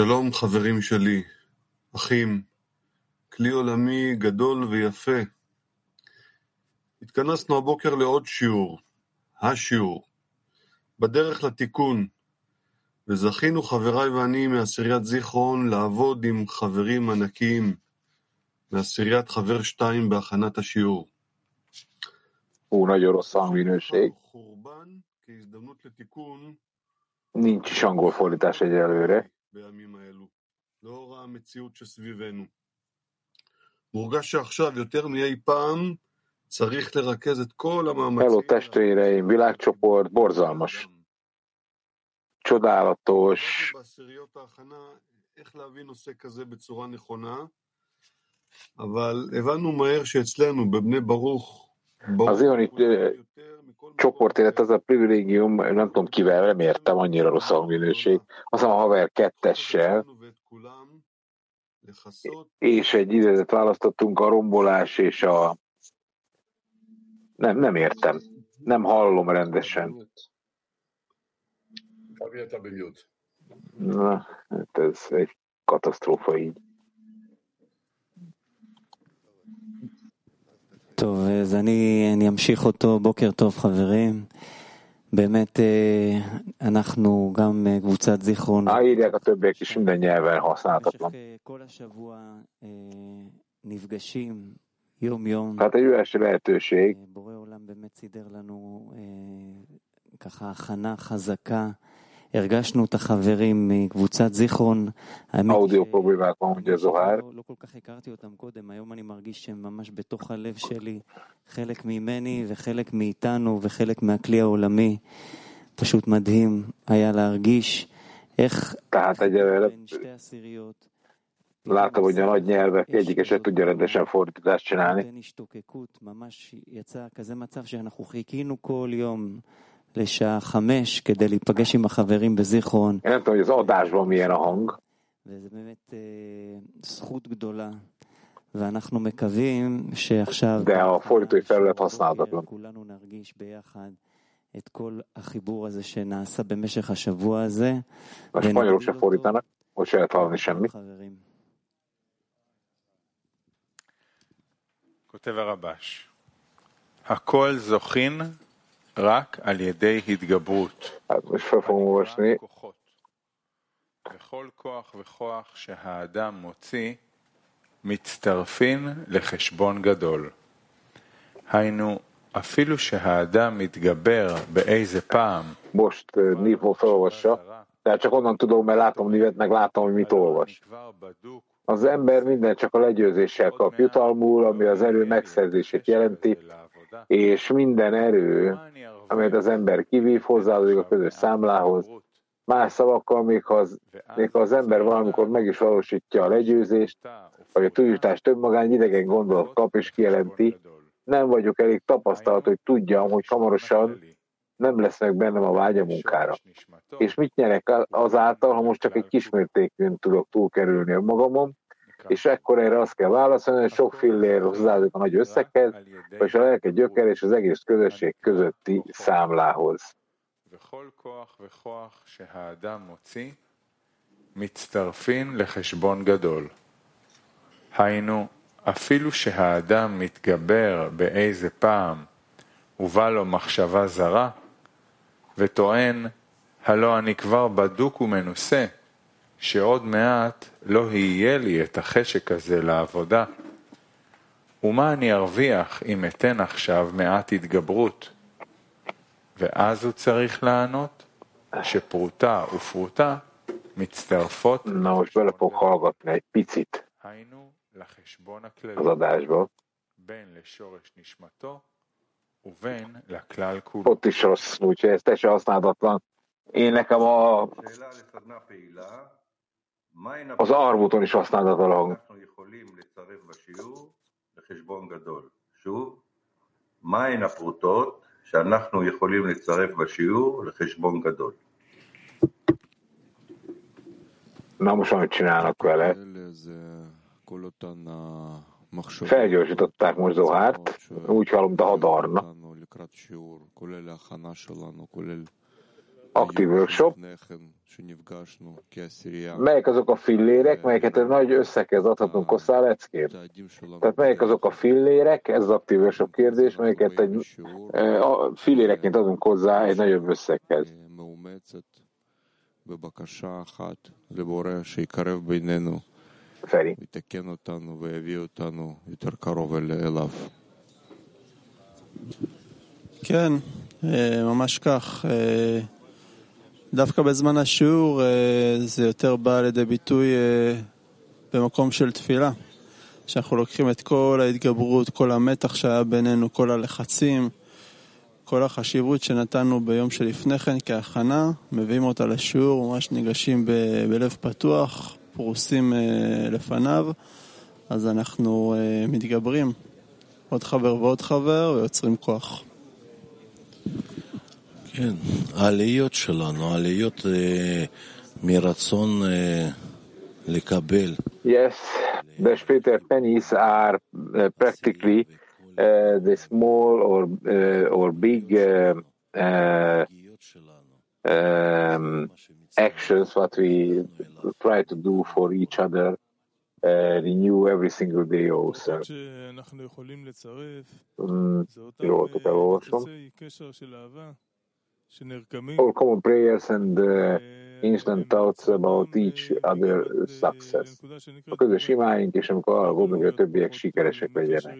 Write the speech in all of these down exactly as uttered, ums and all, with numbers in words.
שלום חברים שלי, אחים, כלי עולמי גדול ויפה. התכנסנו הבוקר לעוד שיעור, השיעור, בדרך לתיקון, וזכינו חבריי ואני מעשיריית זיכרון לעבוד עם חברים ענקיים, מעשיריית חבר שתיים בהכנת השיעור. Una gyorosszangminőség. Nincs is angol fordítás egyelőre. Hello testvéreim, világcsoport, borzalmas, csodálatos. Az ioni csoportélet az a privilégium, nem tudom kivel, nem értem, annyira rossz a minőség. Aztán a haver kettessel, és egy idézetet választottunk, a rombolás és a... Nem, nem értem. Nem hallom rendesen. Na, hát ez egy katasztrófa így. טוב, אז אני, אני אמשיך אותו. בוקר טוב, חברים. באמת, אנחנו גם קבוצת זיכרון. כל השבוע נפגשים יום-יום. בורא עולם באמת סידר לנו ככה הכנה חזקה. הרגשנו את החברים מקבוצת זיכרון. האודיו פרוביבה כמו מג'זוהר. לא כל כך הכרתי אותם קודם, היום אני מרגיש שהם ממש בתוך הלב שלי, חלק ממני וחלק מאיתנו וחלק מהכלי העולמי. פשוט מדהים היה להרגיש איך... בין שתי עשיריות. Láttam, hogy a nagy nyelvek egyik se tudja rendesen fordítást csinálni. ממש יצא כזה מצב שאנחנו חיכינו כל יום. לשעה חמש, כדי להיפגש עם החברים בזיכרון. וזה באמת זכות גדולה, ואנחנו מקווים שעכשיו כולנו נרגיש ביחד את כל החיבור הזה שנעשה במשך השבוע הזה. כותב הרבש, הכל זוכין רק על ידי התגברות. וכל כוח וכוח שהאדם מוציא מצטרפים לחשבון גדול. היינו, אפילו שהאדם מתגבר באיזה פעם. Most név olvassa, tehát csak onnan tudom, mert látom névet, meg látom, hogy mit olvas. Az ember minden csak a legyőzéssel kap jutalmul, ami az erő megszerzését jelenti, és minden erő, amelyet az ember kivív, hozzáadódik a közös számlához. Más szavakkal, még ha az, még az ember valamikor meg is valósítja a legyőzést, vagy a túljutást több magány idegen gondolat kap és kijelenti, nem vagyok elég tapasztalat, hogy tudjam, hogy hamarosan nem lesznek bennem a vágy a munkára. És mit nyerek azáltal, ha most csak egy kismértékűen tudok túlkerülni a magamon, és ekkor erre azt kell válaszolni, hogy sok fillér hozzáadjuk a nagy összeghez, és a lelke gyöker és az egész közösség közötti számlához. Hainu, afilu shehaadam mitgaber be'eize pam, uva lo machshava zara, vetoen, halo ani kvar baduk umenuse. שעוד מעט לא יהיה לי את החשק הזה לעבודה. ומה אני ארוויח אם אתן עכשיו מעט התגברות? ואז הוא צריך לענות שפרוטה ופרוטה מצטרפות. היינו לחשבון הכללי בין לשורש נשמתו ובין לכלל כולו. Én nekem a... az arbuton is használhatatlan hang. Na most, amit csinálnak vele. Felgyorsították most Zohárt, úgy hallom, de hadarna. Aktív workshop, Melyek azok a fillérek, melyeket egy nagy összeghez adhatunk hozzá leckét? Tehát melyek azok a fillérek, ez az aktívasabb kérdés, melyeket egy a fillérekként adunk hozzá egy nagyobb összeghez. Feri. Ken, mamaskach, דווקא בזמן השיעור זה יותר בא לידי ביטוי במקום של תפילה, שאנחנו לוקחים את כל ההתגברות, כל המתח שהיה בינינו, כל הלחצים, כל החשיבות שנתנו ביום שלפני כן כהכנה, מביאים אותה לשיעור, ממש ניגשים ב- בלב פתוח, פרוסים לפניו, אז אנחנו מתגברים עוד חבר ועוד חבר ויוצרים כוח. כן, העליות שלנו, העליות מרצון לקבל. Yes, the spiritual pennies are practically uh, the small or uh, or big uh, uh, um, actions what we try to do for each other, uh, renew every single day also. לראות אותה ראשון. All common prayers and uh, instant thoughts about each other success. A közös imáink, és amikor algodnak, hogy a többiek sikeresek legyenek.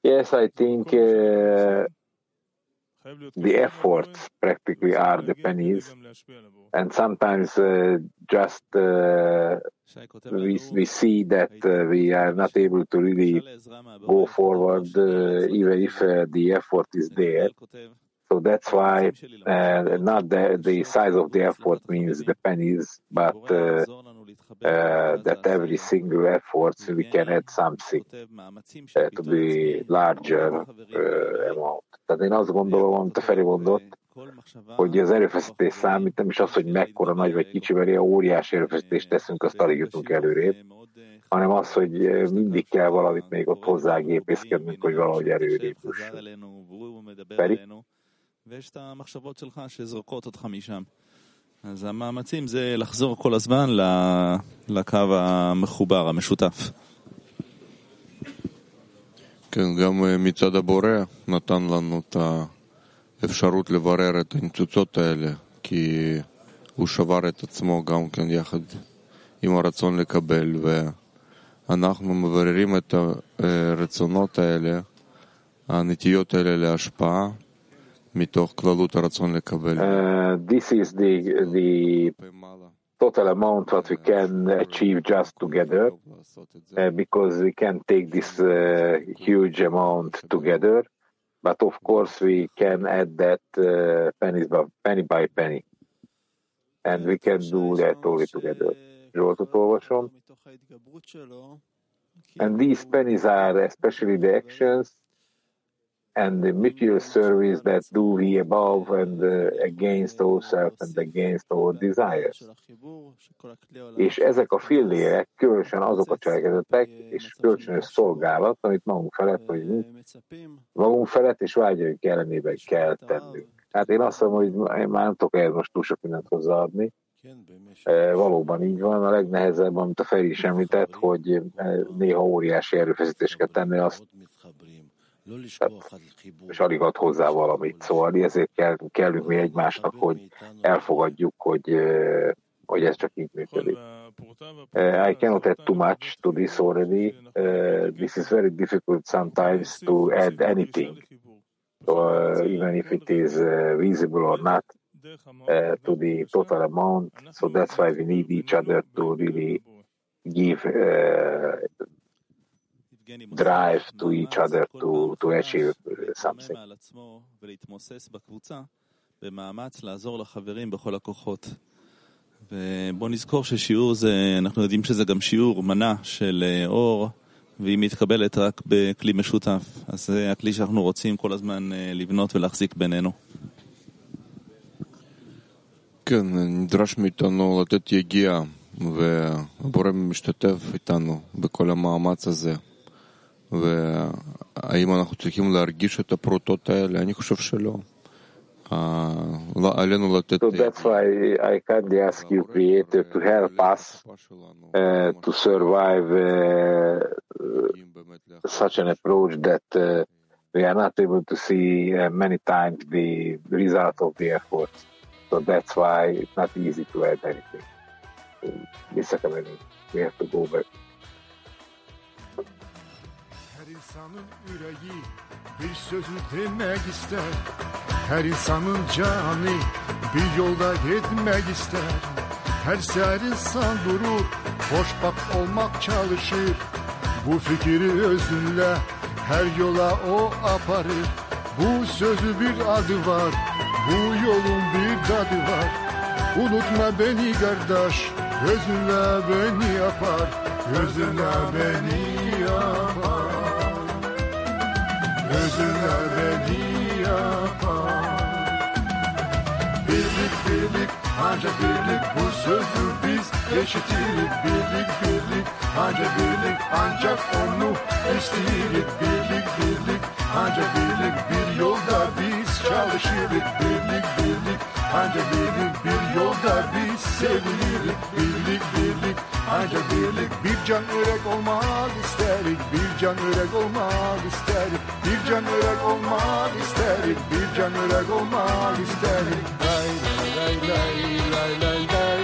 Yes, I think uh, the efforts practically are the pennies, and sometimes uh, just uh, we, we see that uh, we are not able to really go forward, uh, even if uh, the effort is there. So that's why uh, not the, the size of the effort means the pennies, but uh, uh, that every single effort we can add something uh, to the larger uh, amount. Tehát én azt gondolom, amit a Feri mondott, hogy az erőfeszítés számít, nem is az, hogy mekkora nagy vagy kicsi, mert ilyen óriási erőfeszítést teszünk, azt alig jutunk előrébb, hanem az, hogy mindig kell valamit még ott hozzá gépészkednünk, hogy valahogy előrébb jussunk. Feri? ויש את המחשבות שלך שזרוקות אותך משם. אז המאמצים זה לחזור כל הזמן לקו המחובר, המשותף. כן, גם מצד הבורא נתן לנו את האפשרות לברר את הניצוצות האלה, כי הוא שבר את עצמו גם כן יחד עם הרצון לקבל, ואנחנו מבררים את הרצונות האלה, הנטיות האלה להשפעה, Uh, this is the, the total amount what we can achieve just together, uh, because we can take this uh, huge amount together, but of course we can add that uh, penny, by, penny by penny, and we can do that only together. And these pennies are especially the actions and the mutual service that do we above and uh, against ourselves and against our desires. És ezek a fillérek, különösen azok a cselekedetek, és különös szolgálat, amit magunk felett, hogy magunk felett és vágyaink ellenében kell tennünk. Hát én azt mondom, hogy én már nem tudok el most túl sok mindent hozzáadni. E, valóban így van, a legnehezebb, amit a Feri is említett, hogy néha óriási erőfeszítéseket tenni azt, tehát, és alig ad hozzá valamit. Szóval ezért kell, kellünk mi egymásnak, hogy elfogadjuk, hogy, hogy ez csak így működik. I cannot add too much to this already. Uh, this is very difficult sometimes to add anything, uh, even if it is uh, visible or not, uh, to the total amount. So that's why we need each other to really give uh, drive to each other to, to achieve something. ובוא נזכור ששיעור זה, אנחנו יודעים שזה גם שיעור מנה של אור, והיא מתקבלת רק בכלי משותף. אז זה הכלי שאנחנו רוצים כל הזמן לבנות ולהחזיק בינינו. כן, נדרש מאיתנו לתת יגיעה, והבורא משתתף איתנו בכל המאמץ הזה. והאם אנחנו צריכים להרגיש את הפרוטות האלה? אני חושב שלא. So that's why I kindly ask you, Creator, to help us uh, to survive uh, such an approach that uh, we are not able to see uh, many times the result of the effort. So that's why it's not easy to add anything. In this academy, we have to go back. Bir sözü demek ister, her insanın canı bir yolda gitmek ister. Her ser insan durur, boş bak olmak çalışır. Bu fikri özünle her yola o aparır. Bu sözü bir adı var, bu yolun bir tadı var. Unutma beni kardeş, gözünle beni yapar, gözünle beni yapar. Gözünle beni yapar. Birlik birlik ancak birlik, bu sözü biz eşitirik. Birlik birlik ancak birlik, ancak onu istiyirik. Birlik birlik ancak birlik, bir yolda biz çalışırık. Birlik birlik ancak birlik, bir yolda biz sevilirik. Birlik birlik ancak birlik, bir can örek olmak isterik. Bir can örek olmak isterik. Bir can örek olmak isterik. Bir can örek olmak isterik. Lay lay lay lay lay lay.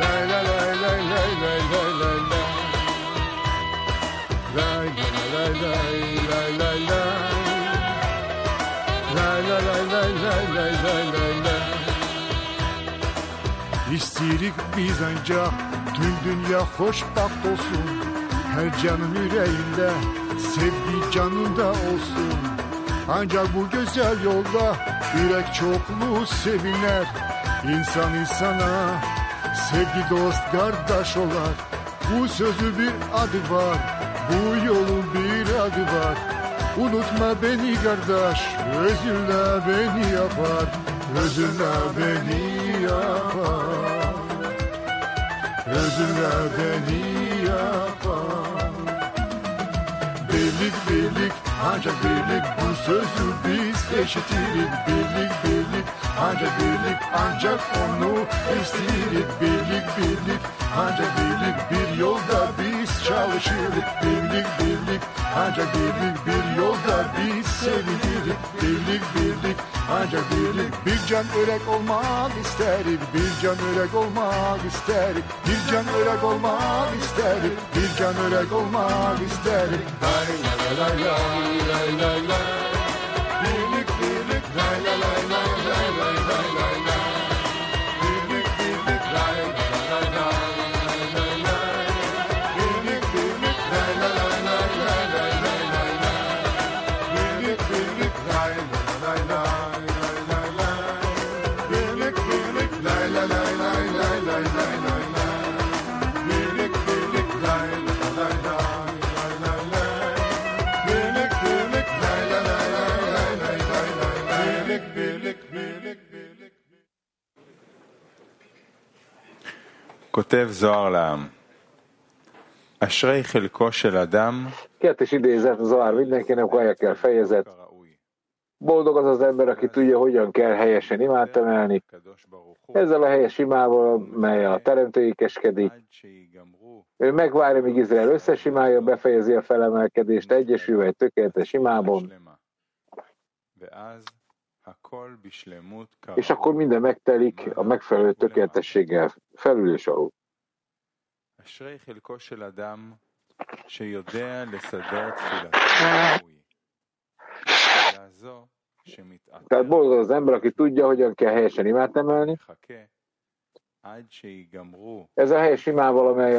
Lay lay lay lay lay lay lay lay lay. Lay lay lay lay lay lay. Lay lay lay lay lay lay lay. İstirik biz ancak tüm dünya hoşbaht olsun. Her canın yüreğinde sevgi canında olsun. Ancak bu güzel yolda yürek çoklu seviner. İnsan insana sevgi dost kardeş olar. Bu sözü bir adı var, bu yolun bir adı var. Unutma beni kardeş, özünle beni yapar. Özünle beni yapar. Özünle beni yapar. Birlik birlik ancak birlik, bu sözü biz eşitirik. Birlik birlik ancak birlik, ancak onu istiyirik. Birlik birlik ancak birlik, bir yolda biz çalışırık. Birlik birlik ancak birlik, bir yolda biz sevilirik. Birlik birlik ancak birlik, bir can örek olmak isterik. Bir can örek olmak isterik. Bir can örek olmak isterik. Bir can örek olmak isterik. Lay lay lay lay lay lay. Birlik birlik lay lay lay lay lay lay lay lay lay. Birlik birlik lay lay lay lay lay lay. Birlik birlik lay lay lay lay lay lay lay lay. Birlik birlik lay lay lay. Kettes idézet, Zohar, mindenkinek ajánlja kell fejezet. Boldog az az ember, aki tudja, hogyan kell helyesen imád emelni. Ezzel a helyes imával, mely a teremtőig eskedik. Ő megvárja, míg Izrael összes imája befejezi a felemelkedést, egyesülve egy tökéletes imában. És akkor minden megtelik a megfelelő tökéletességgel felül és alul. Tehát boldog az ember, aki tudja, hogyan kell helyesen imát emelni. Ez a helyes imával, amely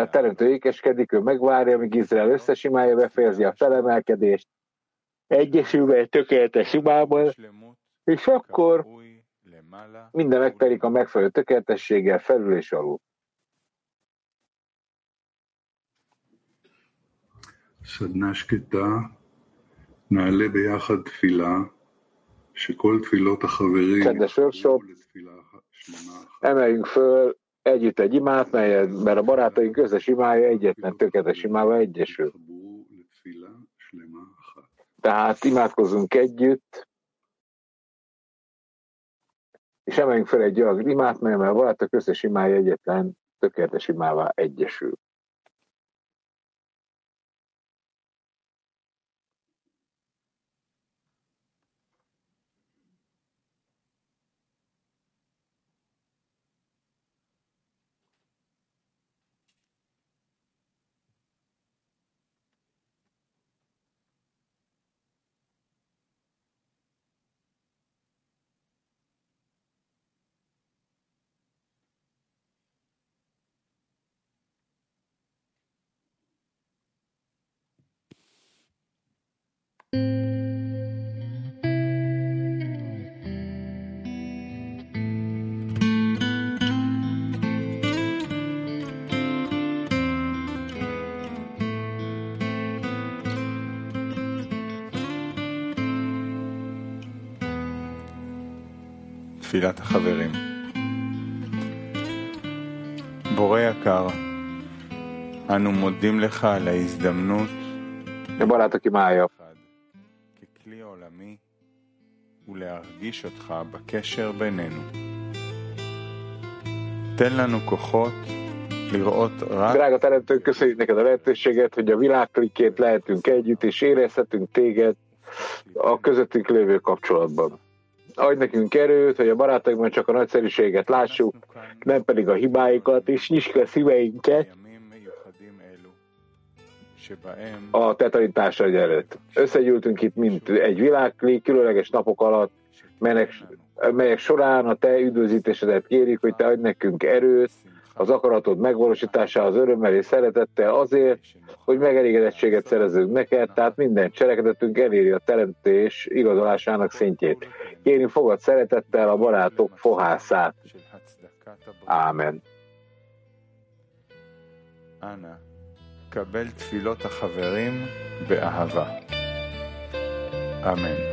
a teremtő ékeskedik, ő megvárja, míg Izrael összes imája befejezi a felemelkedést, egyesülve egy tökéletes imában, és akkor minden megtelik a megfelelő tökéletességgel felül és alul. סדנה שקטה, נעלה ביחד תפילה, שכל תפילות החברים יתחברו לתפילה שלמה אחת. Emeljünk föl együtt egy imát, mert a barátaink közös imája egyetlen tökéletes imával egyesül. Tehát imádkozunk együtt, és emeljünk fel egy olyan imát, mert már volt a közös imája egyetlen tökéletes imává egyesül. תפילת החברים. בורא יקר, אנו מודים לך על ההזדמנות ככלי עולמי ולהרגיש אותך בקשר בינינו. תן לנו כוחות לראות רק... Drága teremtőnk, köszönjük neked a lehetőséget, hogy a világklikét lehetünk együtt, és érezhetünk téged a közöttünk lévő kapcsolatban. Adj nekünk erőt, hogy a barátokban csak a nagyszerűséget lássuk, nem pedig a hibáikat, és nyisd le szíveinket a te tanításaid előtt. Összegyűltünk itt, mint egy világklik, különleges napok alatt, melyek, melyek során a te üdvözítésedet kérjük, hogy te adj nekünk erőt, az akaratod megvalósításához örömmel és szeretettel azért, hogy megelégedettséget szerezzünk neked, tehát minden cselekedetünk eléri a teremtés igazolásának szintjét. Kérünk, fogad szeretettel a barátok fohászát. Ámen. Anna, kabel tfilot a haverim beahava. Ámen.